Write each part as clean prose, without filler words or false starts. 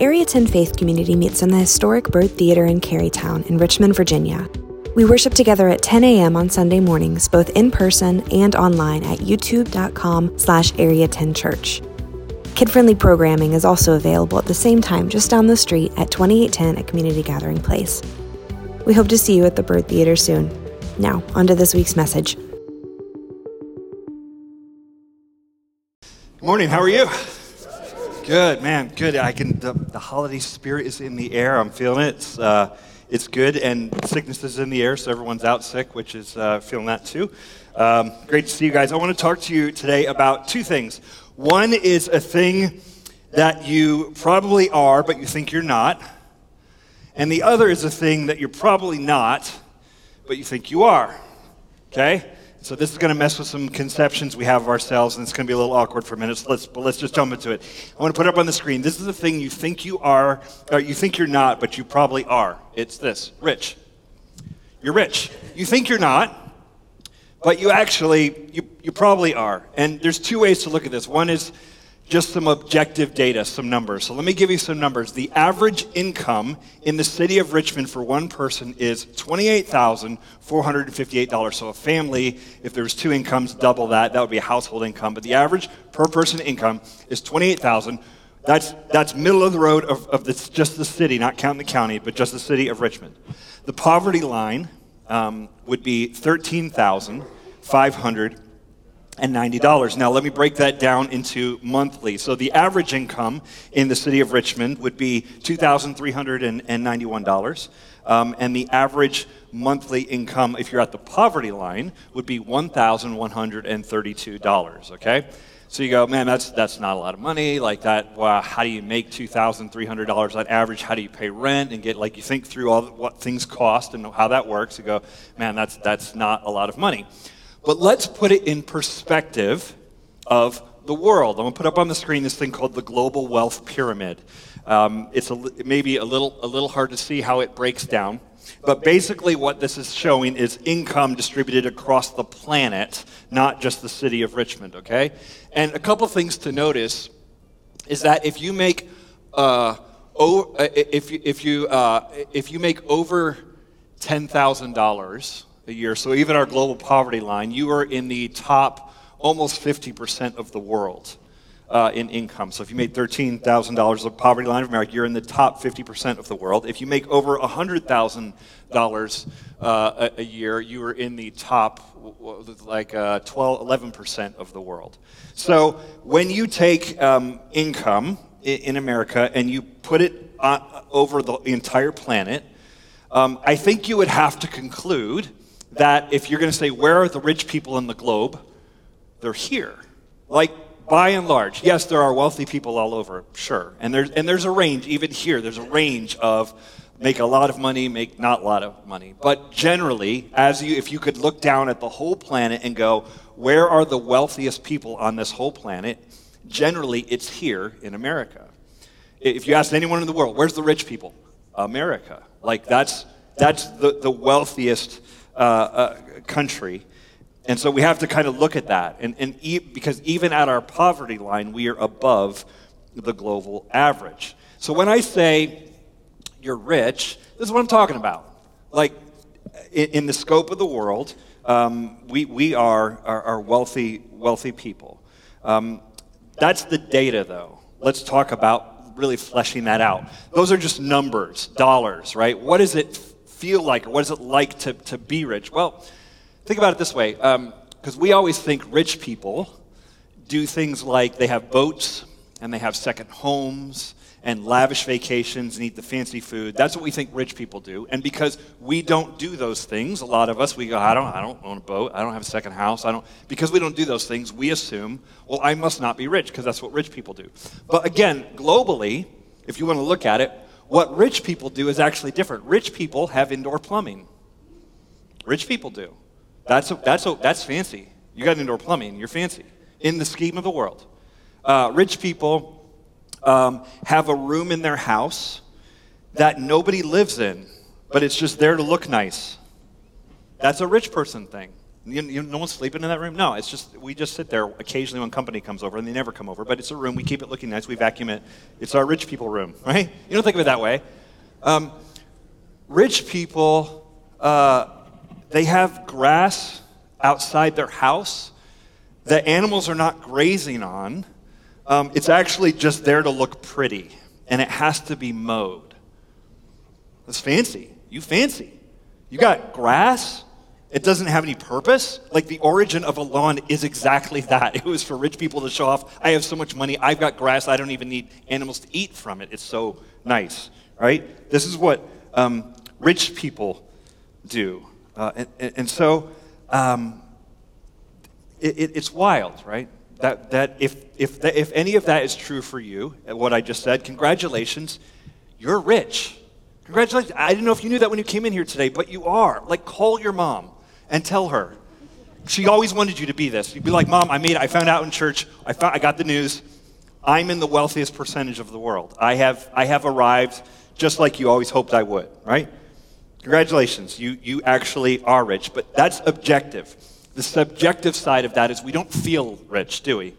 Area 10 Faith Community meets in the historic Bird Theater in Carytown in Richmond, Virginia. We worship together at 10 a.m. on Sunday mornings, both in person and online at youtube.com/Area10Church. Kid-friendly programming is also available at the same time just down the street at 2810 at Community Gathering Place. We hope to see you at the Bird Theater soon. Now, on to this week's message. Morning, how are you? Good, man, good. The holiday spirit is in the air. I'm feeling it. It's good, and sickness is in the air, so everyone's out sick, which is feeling that too. Great to see you guys. I want to talk to you today about two things. One is a thing that you probably are, but you think you're not. And the other is a thing that you're probably not, but you think you are, okay? So this is going to mess with some conceptions we have of ourselves, and it's going to be a little awkward for a minute, so let's just jump into it. I want to put it up on the screen. This is the thing you think you are, or you think you're not, but you probably are. It's this, rich. You're rich. You think you're not, but you actually, you probably are. And there's two ways to look at this. One is just some objective data, some numbers. So let me give you some numbers. The average income in the city of Richmond for one person is $28,458. So a family, if there was two incomes, double that. That would be a household income. But the average per person income is $28,000. That's middle of the road of just the city, not counting the county, but just the city of Richmond. The poverty line would be $13,500. And $90. Now let me break that down into monthly. So the average income in the city of Richmond would be $2,391. And the average monthly income, if you're at the poverty line, would be $1,132, okay? So you go, man, that's not a lot of money, like that, wow, how do you make $2,300 on average? How do you pay rent and get, like, you think through all what things cost and how that works. You go, man, that's not a lot of money. But let's put it in perspective of the world. I'm going to put up on the screen this thing called the Global Wealth Pyramid. It's maybe a little hard to see how it breaks down. But basically what this is showing is income distributed across the planet, not just the city of Richmond, okay? And a couple things to notice is that if you make if you make over $10,000 a year, so even our global poverty line, you are in the top almost 50% of the world in income. So if you made $13,000 of poverty line of America, you're in the top 50% of the world. If you make over $100,000 a year, you are in the top 11% of the world. So when you take income in America and you put it over the entire planet, I think you would have to conclude that if you're going to say, where are the rich people in the globe? They're here. Like, by and large, yes, there are wealthy people all over, sure. And there's a range, even here, there's a range of make a lot of money, make not a lot of money. But generally, if you could look down at the whole planet and go, where are the wealthiest people on this whole planet? Generally, it's here in America. If you ask anyone in the world, where's the rich people? America. Like, that's the wealthiest country. And so we have to kind of look at that. Because even at our poverty line, we are above the global average. So when I say you're rich, this is what I'm talking about. Like, in the scope of the world, we are wealthy people. That's the data, though. Let's talk about really fleshing that out. Those are just numbers, dollars, right? What is it feel like? What is it like to be rich? Well, think about it this way, because we always think rich people do things like they have boats and they have second homes and lavish vacations and eat the fancy food. That's what we think rich people do. And because we don't do those things, a lot of us, we go, I don't own a boat, I don't have a second house, because we don't do those things, we assume, well, I must not be rich, because that's what rich people do. But again, globally, if you want to look at it, what rich people do is actually different. Rich people have indoor plumbing. Rich people do. That's fancy. You got indoor plumbing, you're fancy. In the scheme of the world. Rich people have a room in their house that nobody lives in, but it's just there to look nice. That's a rich person thing. No one's sleeping in that room? No, it's just, we just sit there occasionally when company comes over, and they never come over, but it's a room, we keep it looking nice, we vacuum it. It's our rich people room, right? You don't think of it that way. Rich people, they have grass outside their house that animals are not grazing on. It's actually just there to look pretty, and it has to be mowed. That's fancy. You fancy. You got grass. It doesn't have any purpose. Like, the origin of a lawn is exactly that. It was for rich people to show off. I have so much money. I've got grass. I don't even need animals to eat from it. It's so nice, right? This is what rich people do. It's wild, right? That if any of that is true for you, what I just said, congratulations, you're rich. Congratulations. I didn't know if you knew that when you came in here today, but you are. Like, call your mom and tell her. She always wanted you to be this. You'd be like, Mom, I made it. I found out in church. I got the news. I'm in the wealthiest percentage of the world. I have arrived just like you always hoped I would, right? Congratulations. You actually are rich, but that's objective. The subjective side of that is we don't feel rich, do we?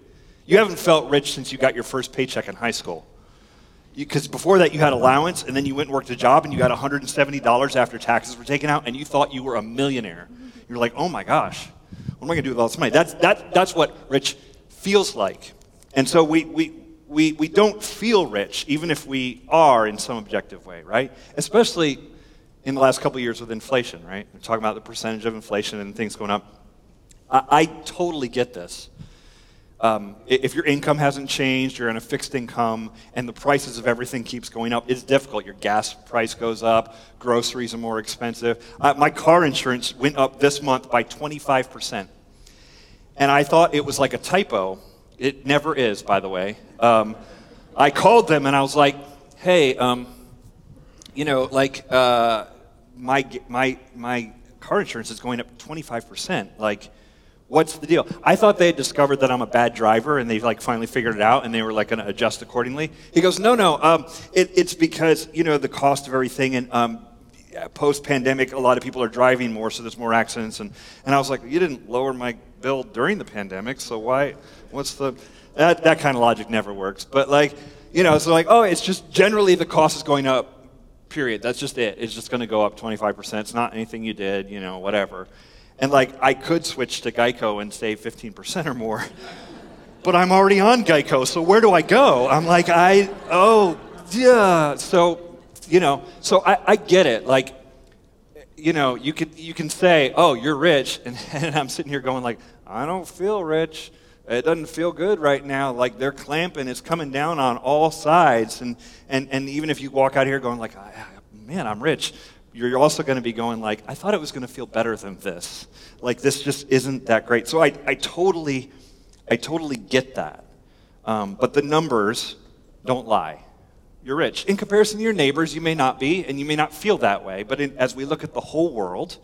You haven't felt rich since you got your first paycheck in high school. Because before that you had allowance, and then you went and worked a job, and you got $170 after taxes were taken out, and you thought you were a millionaire. You're like, oh my gosh, what am I gonna do with all this money? That's what rich feels like. And so we don't feel rich, even if we are in some objective way, right? Especially in the last couple of years with inflation, right? We're talking about the percentage of inflation and things going up. I totally get this. If your income hasn't changed, you're in a fixed income, and the prices of everything keeps going up, it's difficult. Your gas price goes up, groceries are more expensive. My car insurance went up this month by 25%. And I thought it was like a typo. It never is, by the way. I called them and I was like, hey, my car insurance is going up 25%. Like, what's the deal? I thought they had discovered that I'm a bad driver, and they finally figured it out, and they were going to adjust accordingly. He goes, it's because the cost of everything, and post pandemic, a lot of people are driving more, so there's more accidents. And I was like, you didn't lower my bill during the pandemic, so why? What's the that kind of logic never works. But it's just generally the cost is going up. Period. That's just it. It's just going to go up 25%. It's not anything you did, whatever. And I could switch to Geico and save 15% or more, but I'm already on Geico, so where do I go? I'm like, So I get it. You can say, oh, you're rich. And I'm sitting here going I don't feel rich. It doesn't feel good right now. They're clamping. It's coming down on all sides. And even if you walk out here going man, I'm rich, you're also going to be going I thought it was going to feel better than this. This just isn't that great. So I totally get that. But the numbers don't lie. You're rich. In comparison to your neighbors, you may not be, and you may not feel that way. But as we look at the whole world,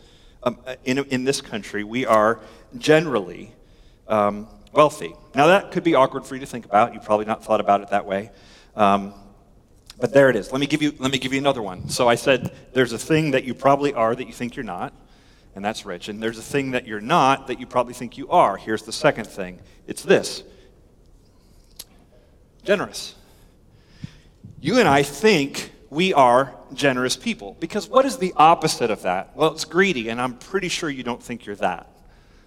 in this country, we are generally wealthy. Now, that could be awkward for you to think about. You've probably not thought about it that way. But there it is. Let me give you another one. So I said, there's a thing that you probably are that you think you're not, and that's rich. And there's a thing that you're not that you probably think you are. Here's the second thing. It's this. Generous. You and I think we are generous people, because what is the opposite of that? Well, it's greedy, and I'm pretty sure you don't think you're that.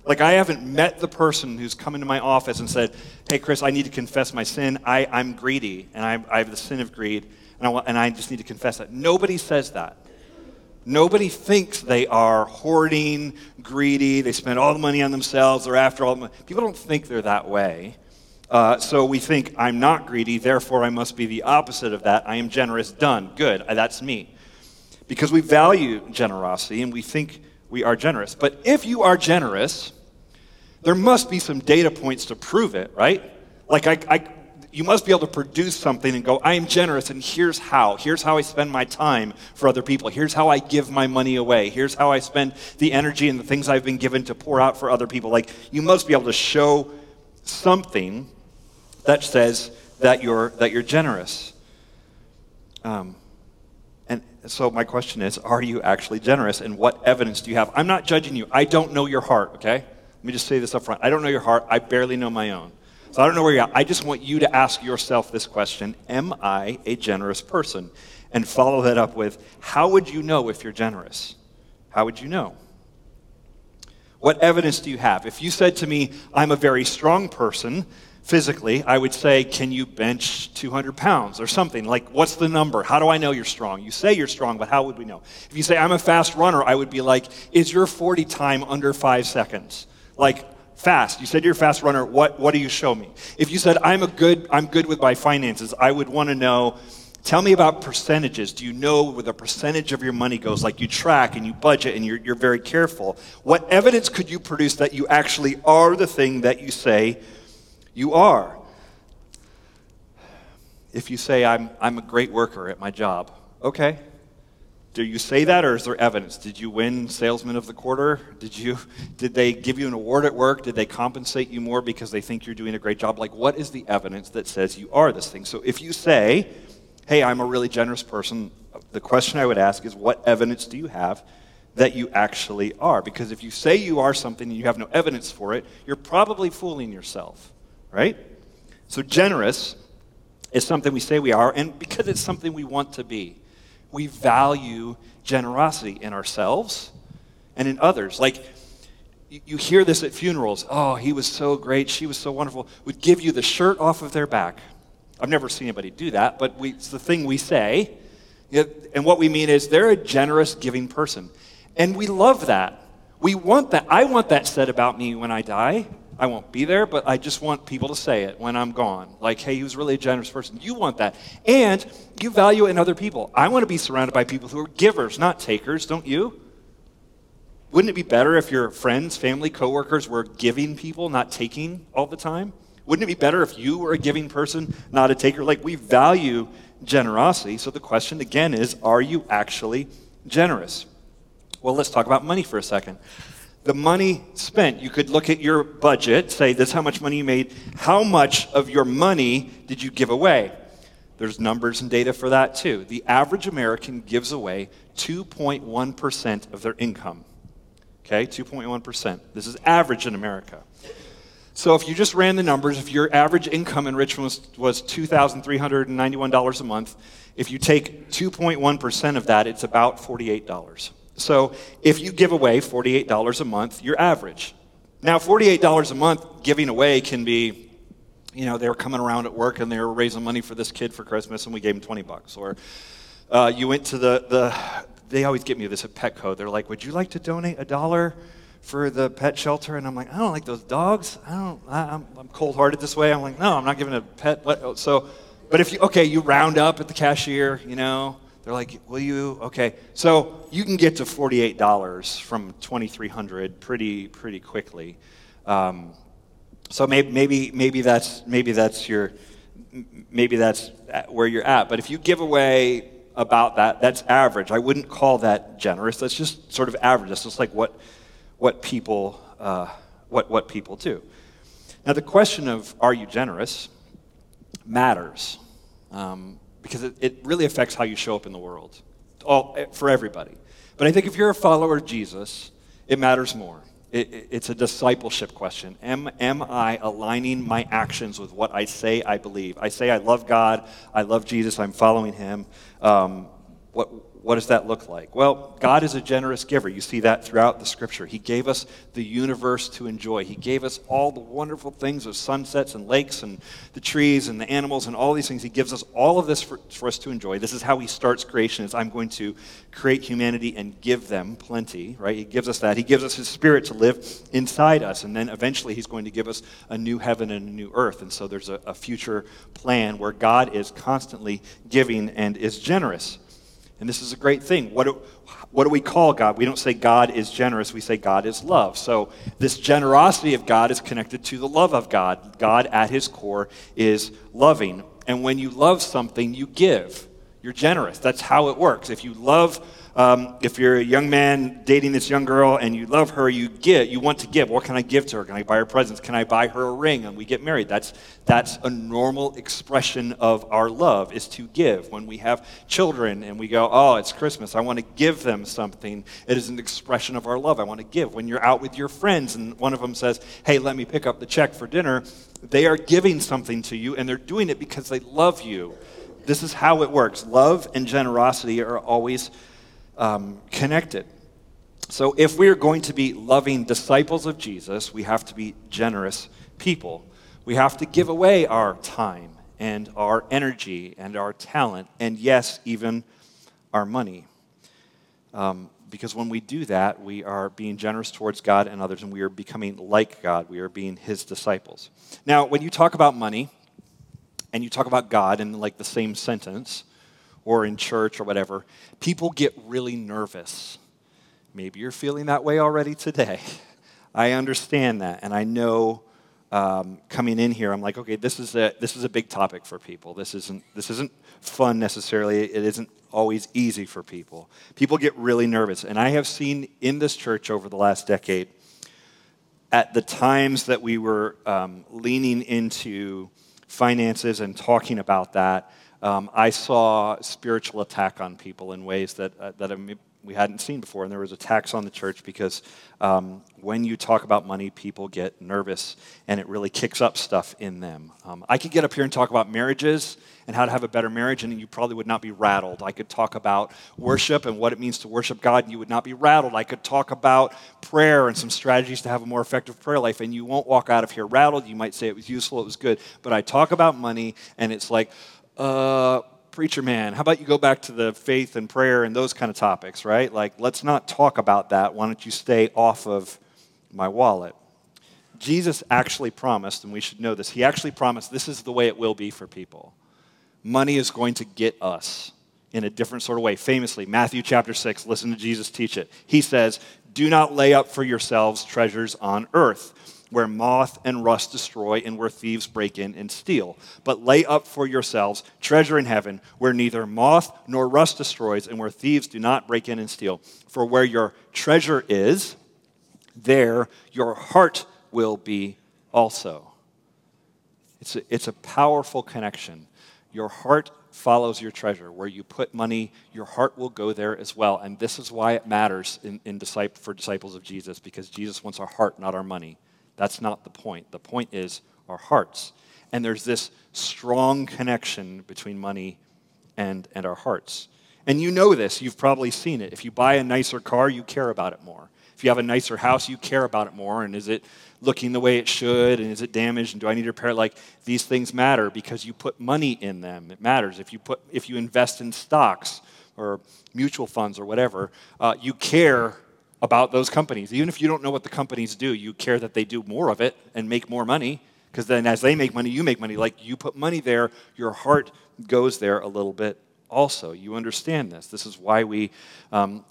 I haven't met the person who's come into my office and said, hey, Chris, I need to confess my sin. I'm greedy, and I have the sin of greed, and I just need to confess that. Nobody says that. Nobody thinks they are hoarding, greedy, they spend all the money on themselves, they're after all the money. People don't think they're that way. So we think, I'm not greedy, therefore I must be the opposite of that. I am generous, done, good, that's me. Because we value generosity, and we think we are generous. But if you are generous, there must be some data points to prove it, right? You must be able to produce something and go, I am generous, and here's how. Here's how I spend my time for other people. Here's how I give my money away. Here's how I spend the energy and the things I've been given to pour out for other people. You must be able to show something that says that you're generous. so my question is, are you actually generous, and what evidence do you have? I'm not judging you. I don't know your heart, okay? Let me just say this up front. I don't know your heart. I barely know my own. So I don't know where you're at. I just want you to ask yourself this question: am I a generous person? And follow that up with, how would you know if you're generous? How would you know? What evidence do you have? If you said to me, I'm a very strong person physically, I would say, can you bench 200 pounds or something? Like, what's the number? How do I know you're strong? You say you're strong, but how would we know? If you say, I'm a fast runner, I would be like, is your 40 time under 5 seconds? Like, fast. You said you're a fast runner. What do you show me? If you said, I'm good with my finances, I would want to know, tell me about percentages. Do you know where the percentage of your money goes? Like, you track and you budget and you're very careful. What evidence could you produce that you actually are the thing that you say you are? If you say, I'm a great worker at my job, okay. Do you say that, or is there evidence? Did you win Salesman of the Quarter? Did they give you an award at work? Did they compensate you more because they think you're doing a great job? Like, what is the evidence that says you are this thing? So if you say, hey, I'm a really generous person, the question I would ask is, what evidence do you have that you actually are? Because if you say you are something and you have no evidence for it, you're probably fooling yourself, right? So generous is something we say we are, and because it's something we want to be. We value generosity in ourselves and in others. Like, you hear this at funerals. Oh, he was so great. She was so wonderful. Would give you the shirt off of their back. I've never seen anybody do that, but it's the thing we say. And what we mean is, they're a generous, giving person. And we love that. We want that. I want that said about me when I die. I won't be there, but I just want people to say it when I'm gone. Like, hey, he was really a generous person. You want that. And you value it in other people. I want to be surrounded by people who are givers, not takers, don't you? Wouldn't it be better if your friends, family, coworkers were giving people, not taking all the time? Wouldn't it be better if you were a giving person, not a taker? Like, we value generosity. So the question again is, are you actually generous? Well, let's talk about money for a second. The money spent, you could look at your budget, say this is how much money you made, how much of your money did you give away? There's numbers and data for that too. The average American gives away 2.1% of their income, okay, 2.1%. This is average in America. So if you just ran the numbers, if your average income in Richmond was $2,391 a month, if you take 2.1% of that, it's about $48. So if you give away $48 a month, you're average. Now, $48 a month giving away can be, you know, they were coming around at work and they were raising money for this kid for Christmas and we gave him $20. Or you went to they always get me this at Petco. They're like, would you like to donate $1 for the pet shelter? And I'm like, I don't like those dogs. I'm cold-hearted this way. I'm like, no, I'm not giving a pet. So, but if you, okay, you round up at the cashier, you know. They're like, will you? Okay. So you can get to $48 from $2,300 pretty quickly. So maybe that's where you're at. But if you give away about that, that's average. I wouldn't call that generous. That's just sort of average. That's just like what people do. Now the question of, are you generous, matters. Because it really affects how you show up in the world, for everybody. But I think if you're a follower of Jesus, it matters more. It's a discipleship question. Am I aligning my actions with what I say I believe? I say I love God, I love Jesus, I'm following him. What does that look like? Well, God is a generous giver. You see that throughout the scripture. He gave us the universe to enjoy. He gave us all the wonderful things of sunsets and lakes and the trees and the animals and all these things. He gives us all of this for us to enjoy. This is how he starts creation, is I'm going to create humanity and give them plenty, right? He gives us that. He gives us his spirit to live inside us. And then eventually he's going to give us a new heaven and a new earth. And so there's a future plan where God is constantly giving and is generous. And this is a great thing. What do we call God? We don't say God is generous. We say God is love. So this generosity of God is connected to the love of God. God at his core is loving. And when you love something, you give. You're generous. That's how it works. If you love If you're a young man dating this young girl and you love her, you want to give. What can I give to her? Can I buy her presents? Can I buy her a ring? And we get married. That's a normal expression of our love, is to give. When we have children and we go, oh, it's Christmas, I want to give them something, it is an expression of our love. I want to give. When you're out with your friends and one of them says, hey, let me pick up the check for dinner, they are giving something to you, and they're doing it because they love you. This is how it works. Love and generosity are always connected. So if we are going to be loving disciples of Jesus, we have to be generous people. We have to give away our time and our energy and our talent and, yes, even our money. Because when we do that, we are being generous towards God and others, and we are becoming like God. We are being his disciples. Now, when you talk about money and you talk about God in like the same sentence or in church or whatever, people get really nervous. Maybe you're feeling that way already today. I understand that, and I know coming in here, I'm like, okay, this is a big topic for people. This isn't fun necessarily. It isn't always easy for people. People get really nervous, and I have seen in this church over the last decade, at the times that we were leaning into finances and talking about that, I saw spiritual attack on people in ways that we hadn't seen before, and there was attacks on the church because when you talk about money, people get nervous, and it really kicks up stuff in them. I could get up here and talk about marriages and how to have a better marriage, and you probably would not be rattled. I could talk about worship and what it means to worship God, and you would not be rattled. I could talk about prayer and some strategies to have a more effective prayer life, and you won't walk out of here rattled. You might say it was useful, it was good, but I talk about money, and it's like, preacher man, how about you go back to the faith and prayer and those kind of topics, right? Like, let's not talk about that. Why don't you stay off of my wallet? Jesus actually promised, and we should know this, he actually promised this is the way it will be for people. Money is going to get us in a different sort of way. Famously, Matthew chapter 6, listen to Jesus teach it. He says, do not lay up for yourselves treasures on earth, where moth and rust destroy and where thieves break in and steal. But lay up for yourselves treasure in heaven, where neither moth nor rust destroys and where thieves do not break in and steal. For where your treasure is, there your heart will be also. It's a powerful connection. Your heart follows your treasure. Where you put money, your heart will go there as well. And this is why it matters for disciples of Jesus, because Jesus wants our heart, not our money. That's not the point. The point is our hearts. And there's this strong connection between money and our hearts. And you know this. You've probably seen it. If you buy a nicer car, you care about it more. If you have a nicer house, you care about it more. And is it looking the way it should? And is it damaged? And do I need to repair it? Like, these things matter because you put money in them. It matters. If you invest in stocks or mutual funds or whatever, you care about those companies. Even if you don't know what the companies do, you care that they do more of it and make more money, because then as they make money, you make money. Like, you put money there, your heart goes there a little bit also. You understand this. This is why we,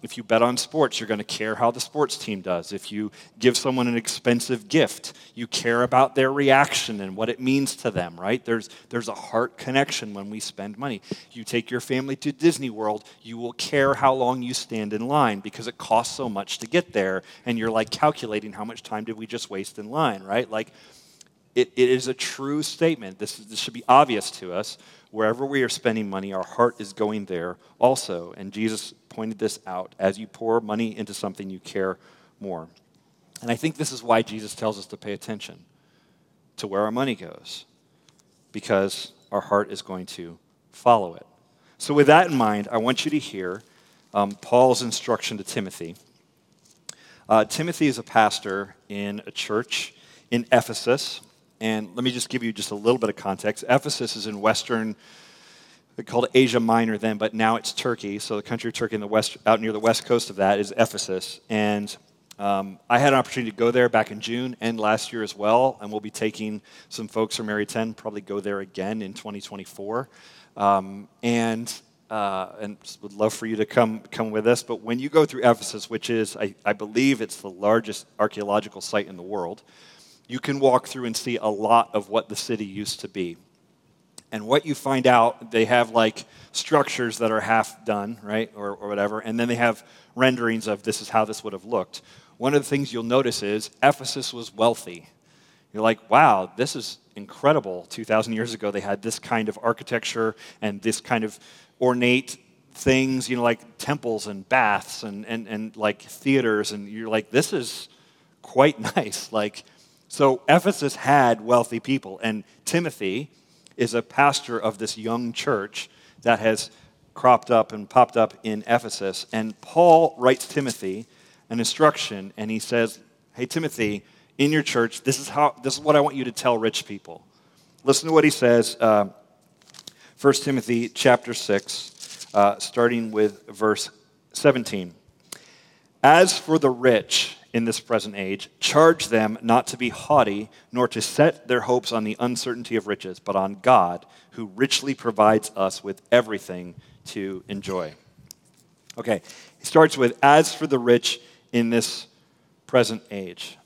if you bet on sports, you're going to care how the sports team does. If you give someone an expensive gift, you care about their reaction and what it means to them, right? There's a heart connection when we spend money. You take your family to Disney World, you will care how long you stand in line because it costs so much to get there, and you're like calculating how much time did we just waste in line, right? Like, it is a true statement. This should be obvious to us. Wherever we are spending money, our heart is going there also. And Jesus pointed this out. As you pour money into something, you care more. And I think this is why Jesus tells us to pay attention to where our money goes, because our heart is going to follow it. So with that in mind, I want you to hear Paul's instruction to Timothy. Timothy is a pastor in a church in Ephesus. And let me just give you just a little bit of context. Ephesus is in western, they called it Asia Minor then, but now it's Turkey. So the country of Turkey in the west, out near the west coast of that, is Ephesus. And I had an opportunity to go there back in June and last year as well. And we'll be taking some folks from Area 10, probably go there again in 2024. And would love for you to come with us. But when you go through Ephesus, which is, I believe it's the largest archaeological site in the world, you can walk through and see a lot of what the city used to be. and what you find out, they have like structures that are half done, right, or whatever, and then they have renderings of this is how this would have looked. One of the things you'll notice is Ephesus was wealthy. You're like, wow, this is incredible. 2,000 years ago, they had this kind of architecture and this kind of ornate things, you know, like temples and baths and like theaters, and you're like, this is quite nice. Like, so Ephesus had wealthy people, and Timothy is a pastor of this young church that has cropped up and popped up in Ephesus, and Paul writes Timothy an instruction, and he says, hey, Timothy, in your church, this is what I want you to tell rich people. Listen to what he says, 1 Timothy chapter 6, starting with verse 17. As for the rich in this present age, charge them not to be haughty, nor to set their hopes on the uncertainty of riches, but on God, who richly provides us with everything to enjoy. Okay, he starts with, as for the rich in this present age.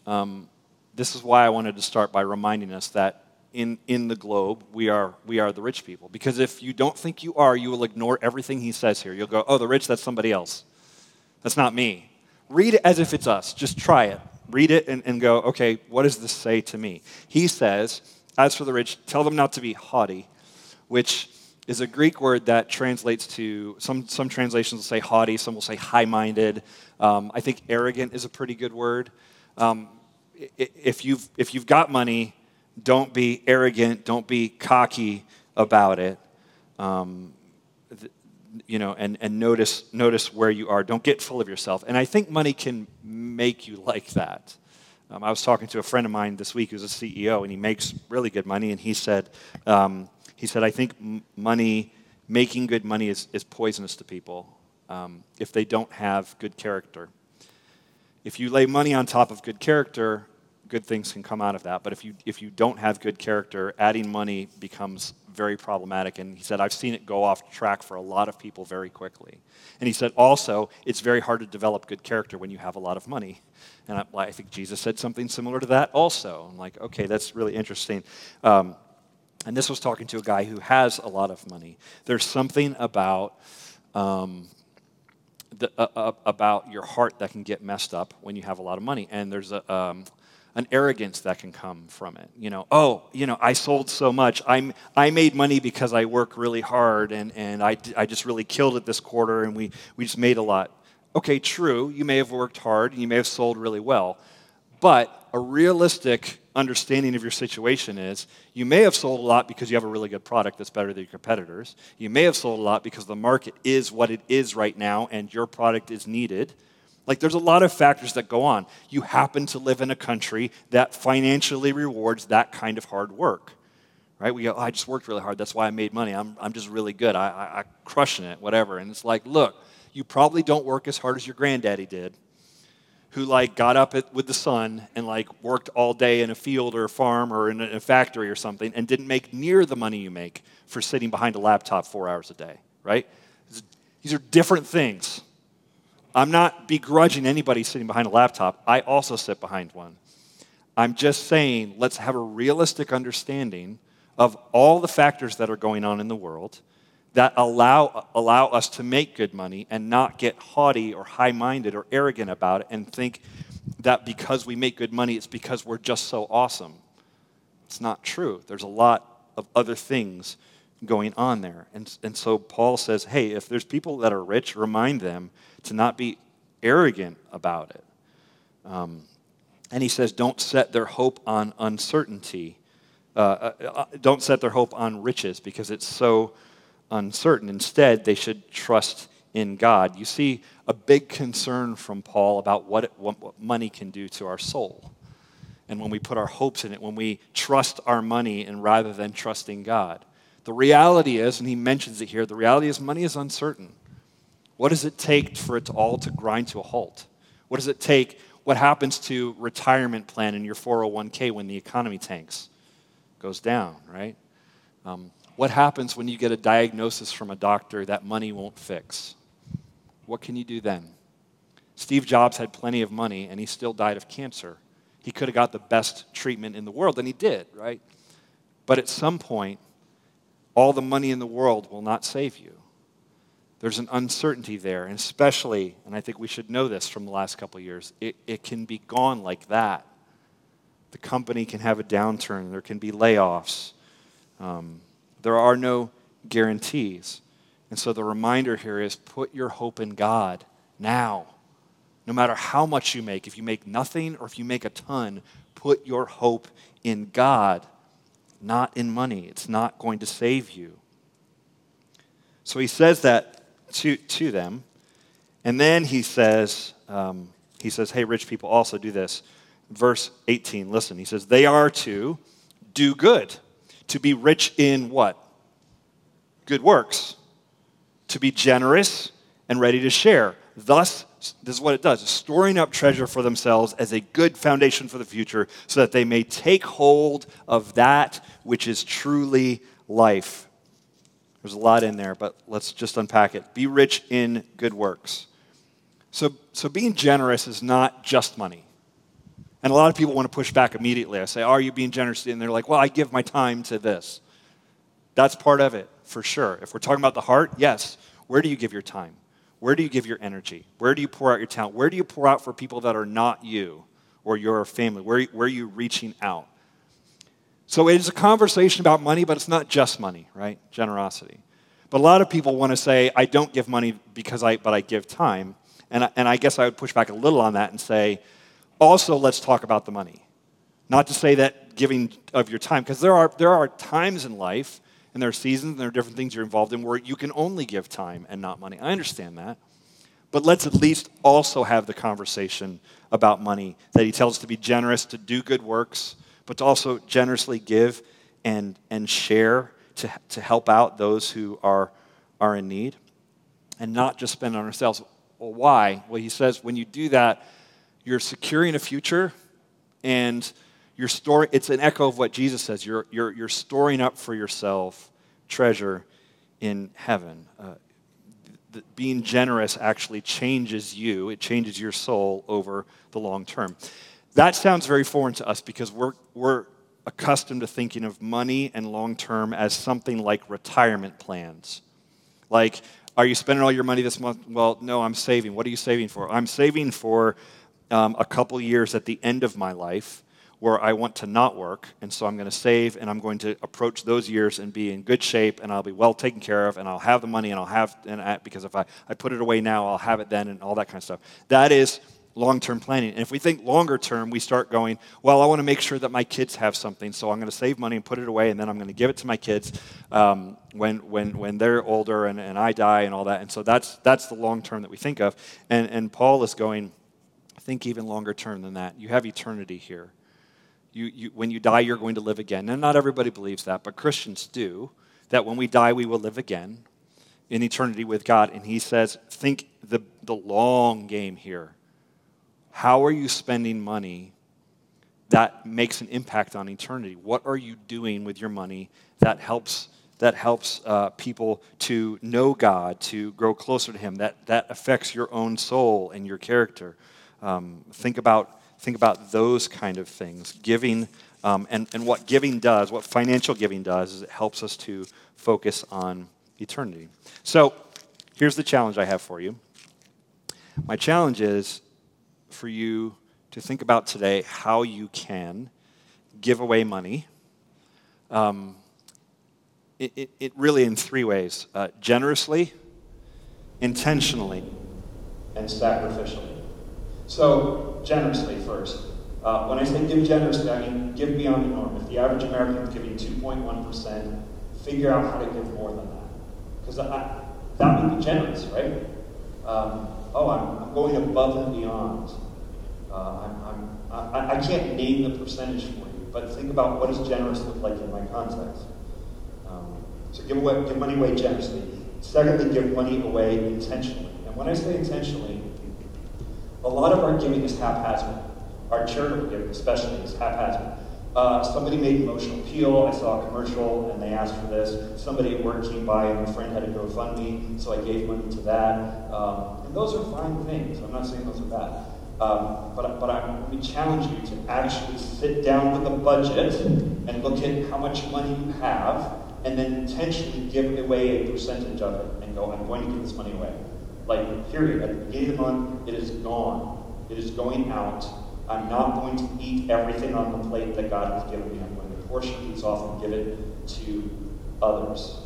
This is why I wanted to start by reminding us that in the globe, we are the rich people. Because if you don't think you are, you will ignore everything he says here. You'll go, oh, the rich, that's somebody else. That's not me. Read it as if it's us. Just try it. Read it and go, okay, what does this say to me? He says, as for the rich, tell them not to be haughty, which is a Greek word that translates to, some translations will say haughty, some will say high-minded. I think arrogant is a pretty good word. If you've got money, don't be arrogant, don't be cocky about it. And notice where you are. Don't get full of yourself. And I think money can make you like that. I was talking to a friend of mine this week who's a CEO, and he makes really good money. And he said, I think making good money is poisonous to people if they don't have good character. If you lay money on top of good character, good things can come out of that. But if you don't have good character, adding money becomes very problematic. And he said, I've seen it go off track for a lot of people very quickly. And he said, also, it's very hard to develop good character when you have a lot of money. And I think Jesus said something similar to that also. I'm like, okay, that's really interesting. And this was talking to a guy who has a lot of money. There's something about your heart that can get messed up when you have a lot of money, and there's an arrogance that can come from it. I sold so much. I made money because I work really hard, and I just really killed it this quarter, and we just made a lot. Okay, true. You may have worked hard, and you may have sold really well, but a realistic understanding of your situation is you may have sold a lot because you have a really good product that's better than your competitors. You may have sold a lot because the market is what it is right now and your product is needed. Like, there's a lot of factors that go on. You happen to live in a country that financially rewards that kind of hard work, right? We go, I just worked really hard. That's why I made money. I'm just really good. I'm crushing it, whatever. And it's like, look, you probably don't work as hard as your granddaddy did, who like got up with the sun and like worked all day in a field or a farm or in a factory or something and didn't make near the money you make for sitting behind a laptop 4 hours a day, right? These are different things. I'm not begrudging anybody sitting behind a laptop. I also sit behind one. I'm just saying, let's have a realistic understanding of all the factors that are going on in the world that allow us to make good money and not get haughty or high-minded or arrogant about it and think that because we make good money, it's because we're just so awesome. It's not true. There's a lot of other things going on there. And so Paul says, hey, if there's people that are rich, remind them to not be arrogant about it. And he says, don't set their hope on riches because it's so uncertain. Instead, they should trust in God. You see a big concern from Paul about what money can do to our soul. And when we put our hopes in it, when we trust our money and rather than trusting God. The reality is, and he mentions it here, the reality is money is uncertain. What does it take for it all to grind to a halt? What does it take? What happens to retirement plan in your 401k when the economy tanks? Goes down, right? What happens when you get a diagnosis from a doctor that money won't fix? What can you do then? Steve Jobs had plenty of money, and he still died of cancer. He could have got the best treatment in the world, and he did, right? But at some point, All the money in the world will not save you. There's an uncertainty there, and especially, and I think we should know this from the last couple of years, it can be gone like that. The company can have a downturn. There can be layoffs. There are no guarantees. And so the reminder here is put your hope in God now. No matter how much you make, if you make nothing or if you make a ton, put your hope in God, not in money. It's not going to save you. So he says that to them. And then he says, hey, rich people, also do this. Verse 18, listen, he says, they are to do good, to be rich in what? Good works, to be generous and ready to share. Thus, this is what it does, storing up treasure for themselves as a good foundation for the future so that they may take hold of that which is truly life. There's a lot in there, but let's just unpack it. Be rich in good works. So being generous is not just money. And a lot of people want to push back immediately. I say, are you being generous? And they're like, well, I give my time to this. That's part of it, for sure. If we're talking about the heart, yes. Where do you give your time? Where do you give your energy? Where do you pour out your talent? Where do you pour out for people that are not you or your family? Where are you reaching out? So it is a conversation about money, but it's not just money, right? Generosity. But a lot of people want to say, I don't give money because I give time. And I guess I would push back a little on that and say, also, let's talk about the money. Not to say that giving of your time, because there are times in life, and there are seasons, and there are different things you're involved in where you can only give time and not money. I understand that. But let's at least also have the conversation about money, that he tells us to be generous, to do good works, but to also generously give and share to help out those who are in need, and not just spend on ourselves. Well, why? Well, he says when you do that, you're securing a future, and you're storing. It's an echo of what Jesus says. You're storing up for yourself treasure in heaven. Being generous actually changes you. It changes your soul over the long term. That sounds very foreign to us because we're accustomed to thinking of money and long term as something like retirement plans, like are you spending all your money this month? Well, no, I'm saving. What are you saving for? I'm saving for a couple years at the end of my life where I want to not work, and so I'm going to save, and I'm going to approach those years and be in good shape, and I'll be well taken care of, and I'll have the money, and because if I put it away now, I'll have it then, and all that kind of stuff. That is long-term planning. And if we think longer term, we start going, well, I want to make sure that my kids have something, so I'm going to save money and put it away, and then I'm going to give it to my kids when they're older and I die and all that. And so that's the long term that we think of. And Paul is going, think even longer term than that. You have eternity here. You when you die, you're going to live again. And not everybody believes that, but Christians do, that when we die, we will live again in eternity with God. And he says, think the long game here. How are you spending money that makes an impact on eternity? What are you doing with your money that helps people to know God, to grow closer to him, that affects your own soul and your character? Think about those kind of things. Giving and what giving does, what financial giving does, is it helps us to focus on eternity. So here's the challenge I have for you. My challenge is for you to think about today how you can give away money. It really in three ways: generously, intentionally, and sacrificially. So, generously first. When I say give generously, I mean give beyond the norm. If the average American is giving 2.1%, figure out how to give more than that. Because that would be generous, right? I'm going above and beyond. I can't name the percentage for you, but think about what does generous look like in my context. So give money away generously. Secondly, give money away intentionally. And when I say intentionally, a lot of our giving is haphazard. Our charitable giving especially is haphazard. Somebody made an emotional appeal. I saw a commercial and they asked for this. Somebody at work came by and a friend had a GoFundMe, so I gave money to that. And those are fine things. I'm not saying those are bad. But we challenge you to actually sit down with a budget and look at how much money you have and then intentionally give away a percentage of it and go, I'm going to give this money away. Like, period. At the beginning of the month, it is gone. It is going out. I'm not going to eat everything on the plate that God has given me. I'm going to portion these off and give it to others.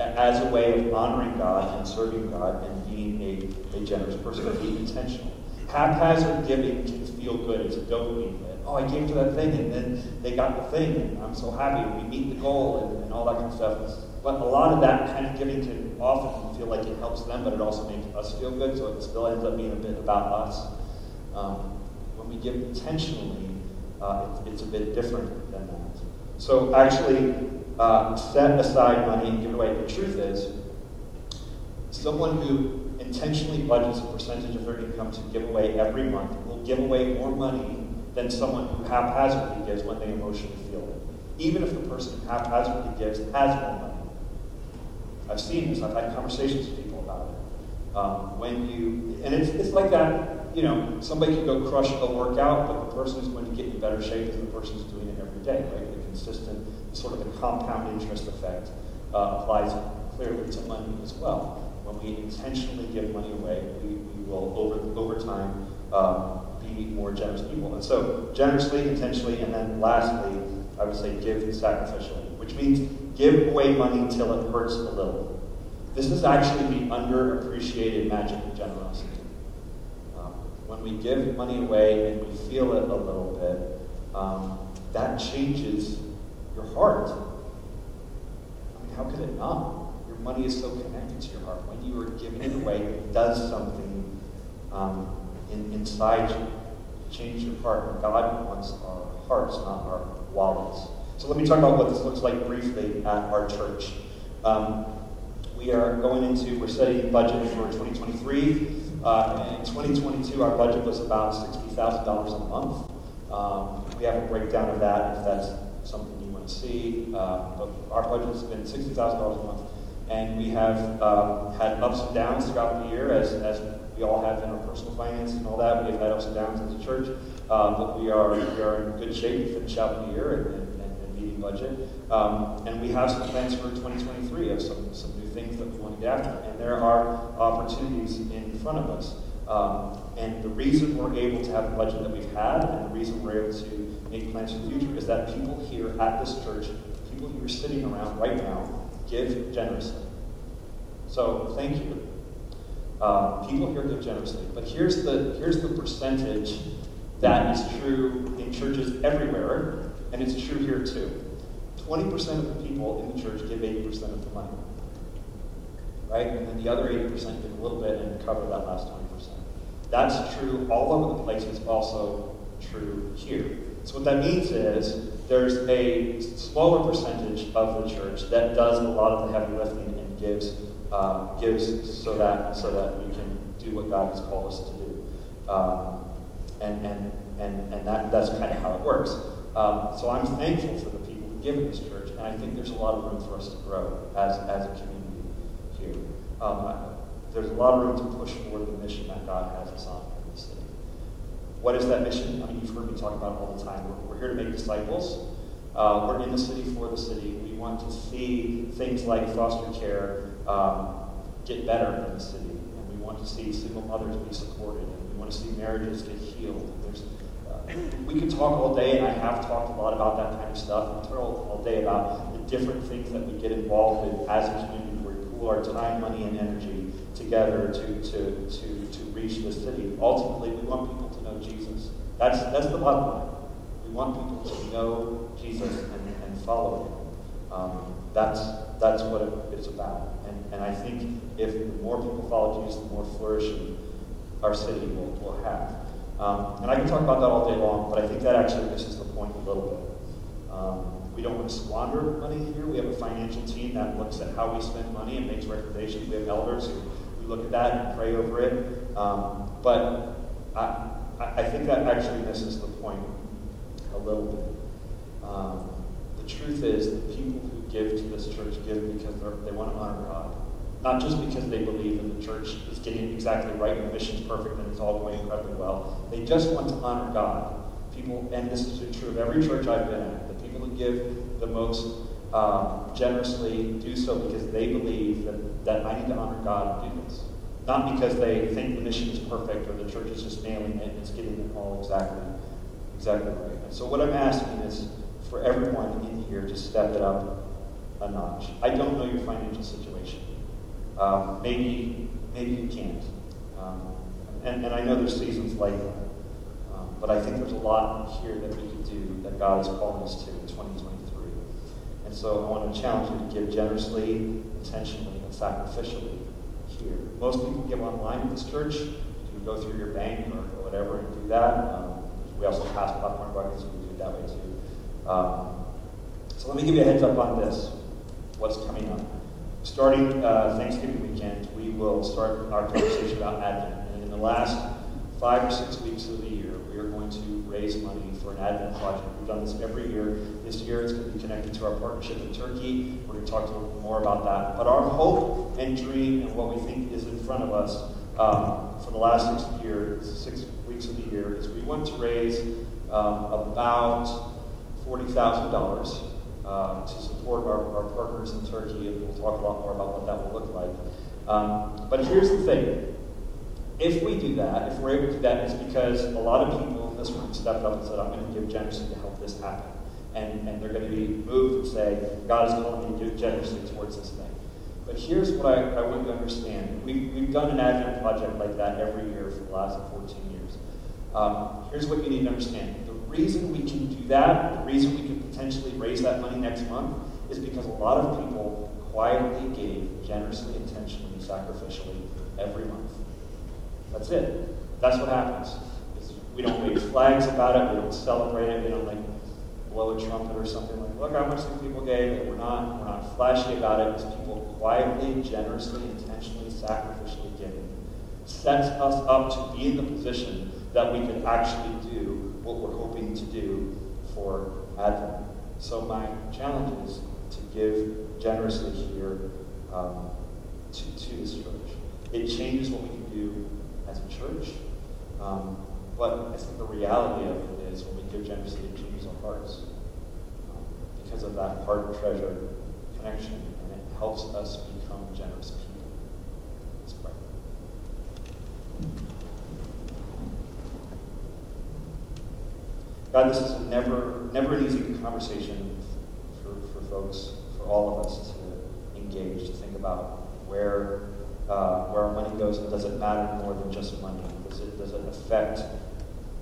As a way of honoring God and serving God and being a generous person, being intentional. Haphazard giving can feel good. It's a dopamine hit. Oh, I gave to that thing, and then they got the thing, and I'm so happy, and we meet the goal, and all that kind of stuff. But a lot of that kind of giving can often feel like it helps them, but it also makes us feel good, so it still ends up being a bit about us. When we give intentionally, it's a bit different than that. So actually, set aside money and give it away. The truth is, someone who intentionally budgets a percentage of their income to give away every month will give away more money than someone who haphazardly gives when they emotionally feel it. Even if the person who haphazardly gives has more money. I've seen this. I've had conversations with people about it. It's like that, somebody can go crush a workout, but the person who's going to get in better shape is the person who's doing it every day, right? The consistent, sort of the compound interest effect applies clearly to money as well. When we intentionally give money away, we will, over time, be more generous people. And so, generously, intentionally, and then lastly, I would say give sacrificially, which means give away money till it hurts a little. This is actually the underappreciated magic of generosity. When we give money away and we feel it a little bit, that changes your heart. I mean, how could it not? Money is so connected to your heart. When you are giving it away, it does something inside you. Change your heart. God wants our hearts, not our wallets. So let me talk about what this looks like briefly at our church. We're setting budget for 2023. In 2022, our budget was about $60,000 a month. We have a breakdown of that if that's something you want to see. But our budget has been $60,000 a month. And we have had ups and downs throughout the year, as we all have in our personal finance and all that. We have had ups and downs as a church, but we are in good shape to finish out the year and meeting budget. And we have some plans for 2023 of some new things that we want to get after. And there are opportunities in front of us. And the reason we're able to have the budget that we've had, and the reason we're able to make plans for the future, is that people here at this church, people who are sitting around right now, give generously. So thank you. People here give generously, but here's the percentage that is true in churches everywhere, and it's true here too. 20% of the people in the church give 80% of the money, right? And then the other 80% give a little bit and cover that last 20%. That's true all over the place. It's also true here. So what that means is there's a smaller percentage of the church that does a lot of the heavy lifting and gives so that we can do what God has called us to do, and that's kind of how it works. So I'm thankful for the people who give in this church, and I think there's a lot of room for us to grow as a community here. There's a lot of room to push forward the mission that God has us on. What is that mission? I mean, you've heard me talk about it all the time. We're here to make disciples. We're in the city for the city. We want to see things like foster care get better in the city. And we want to see single mothers be supported. And we want to see marriages get healed. We could talk all day, and I have talked a lot about that kind of stuff. I've talked all day about the different things that we get involved with as a community, where we pool our time, money, and energy together to reach the city. Ultimately, we want people to know Jesus. That's the bottom line. We want people to know Jesus and follow him. That's what it is about. And I think if the more people follow Jesus, the more flourishing our city will have. And I can talk about that all day long, but I think that actually misses the point a little bit. We don't want to squander money here. We have a financial team that looks at how we spend money and makes recommendations. We have elders who look at that and pray over it. But I think that actually misses the point a little bit. The truth is that people who give to this church give because they want to honor God. Not just because they believe that the church is getting exactly right and the mission's perfect and it's all going incredibly well. They just want to honor God. People, and this is true of every church I've been at, the people who give the most generously do so because they believe that I need to honor God and do this. Not because they think the mission is perfect or the church is just nailing it and it's getting it all exactly right. And so what I'm asking is for everyone in here to step it up a notch. I don't know your financial situation. Maybe you can't. And I know there's seasons like that. But I think there's a lot here that we can do that God is calling us to in 2023. And so I want to challenge you to give generously, intentionally, and sacrificially here. Most people give online at this church. You can go through your bank or whatever and do that. We also pass popcorn buckets, so we do it that way too. So let me give you a heads up on this, what's coming up. Starting Thanksgiving weekend, we will start our conversation about Advent. And in the last 5 or 6 weeks of the year, we are going to raise money for an Advent project. We've done this every year. This year, it's going to be connected to our partnership in Turkey. We're going to talk a little more about that. But our hope and dream and what we think is in front of us for the last 6 weeks of the year is we want to raise about $40,000 to support our partners in Turkey, and we'll talk a lot more about what that will look like. But here's the thing. If we do that, if we're able to do that, it's because a lot of people in this room stepped up and said, I'm going to give generously to help this happen. And they're going to be moved and say, God is calling me to give generously towards this thing. But here's what I want you to understand. We've done an Advent project like that every year for the last 14 years. Here's what you need to understand. The reason we can do that, the reason we can potentially raise that money next month, is because a lot of people quietly gave generously, intentionally, sacrificially every month. That's it. That's what happens. We don't wave flags about it. We don't celebrate it. We don't blow a trumpet or something look how much these people gave. We're not flashy about it. It's people quietly, generously, intentionally, sacrificially giving. It sets us up to be in the position that we can actually do what we're hoping to do for Advent. So my challenge is to give generously here to this church. It changes what we can do as a church, but I think the reality of it is when we give generously, it changes our hearts because of that heart treasure connection, and it helps us become generous people. Let's pray. God, this is never an easy conversation for folks, for all of us to engage, to think about where our money goes, and does it matter more than just money? Does it affect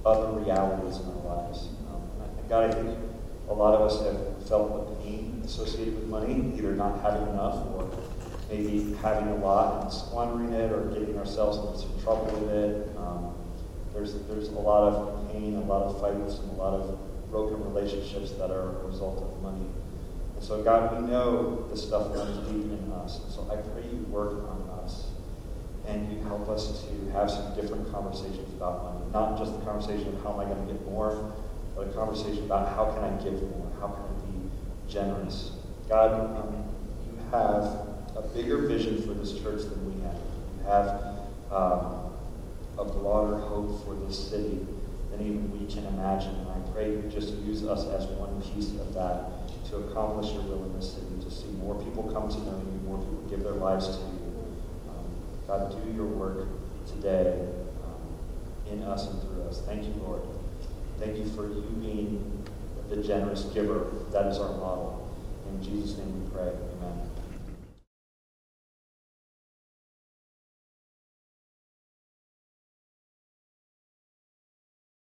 other realities in our lives? And God, I think a lot of us have felt the pain associated with money, either not having enough or maybe having a lot and squandering it or getting ourselves into some trouble with it. There's a lot of pain, a lot of fights, and a lot of broken relationships that are a result of money. And so, God, we know this stuff runs deep in us. And so I pray you work on us and you help us to have some different conversations about money. Not just the conversation of how am I going to get more, but a conversation about how can I give more? How can I be generous? God, you have a bigger vision for this church than we have. You have a broader hope for this city than even we can imagine. And I pray you just use us as one piece of that to accomplish your will in this city, to see more people come to know you, more people give their lives to you. God, do your work today in us and through us. Thank you, Lord. Thank you for you being the generous giver. That is our model.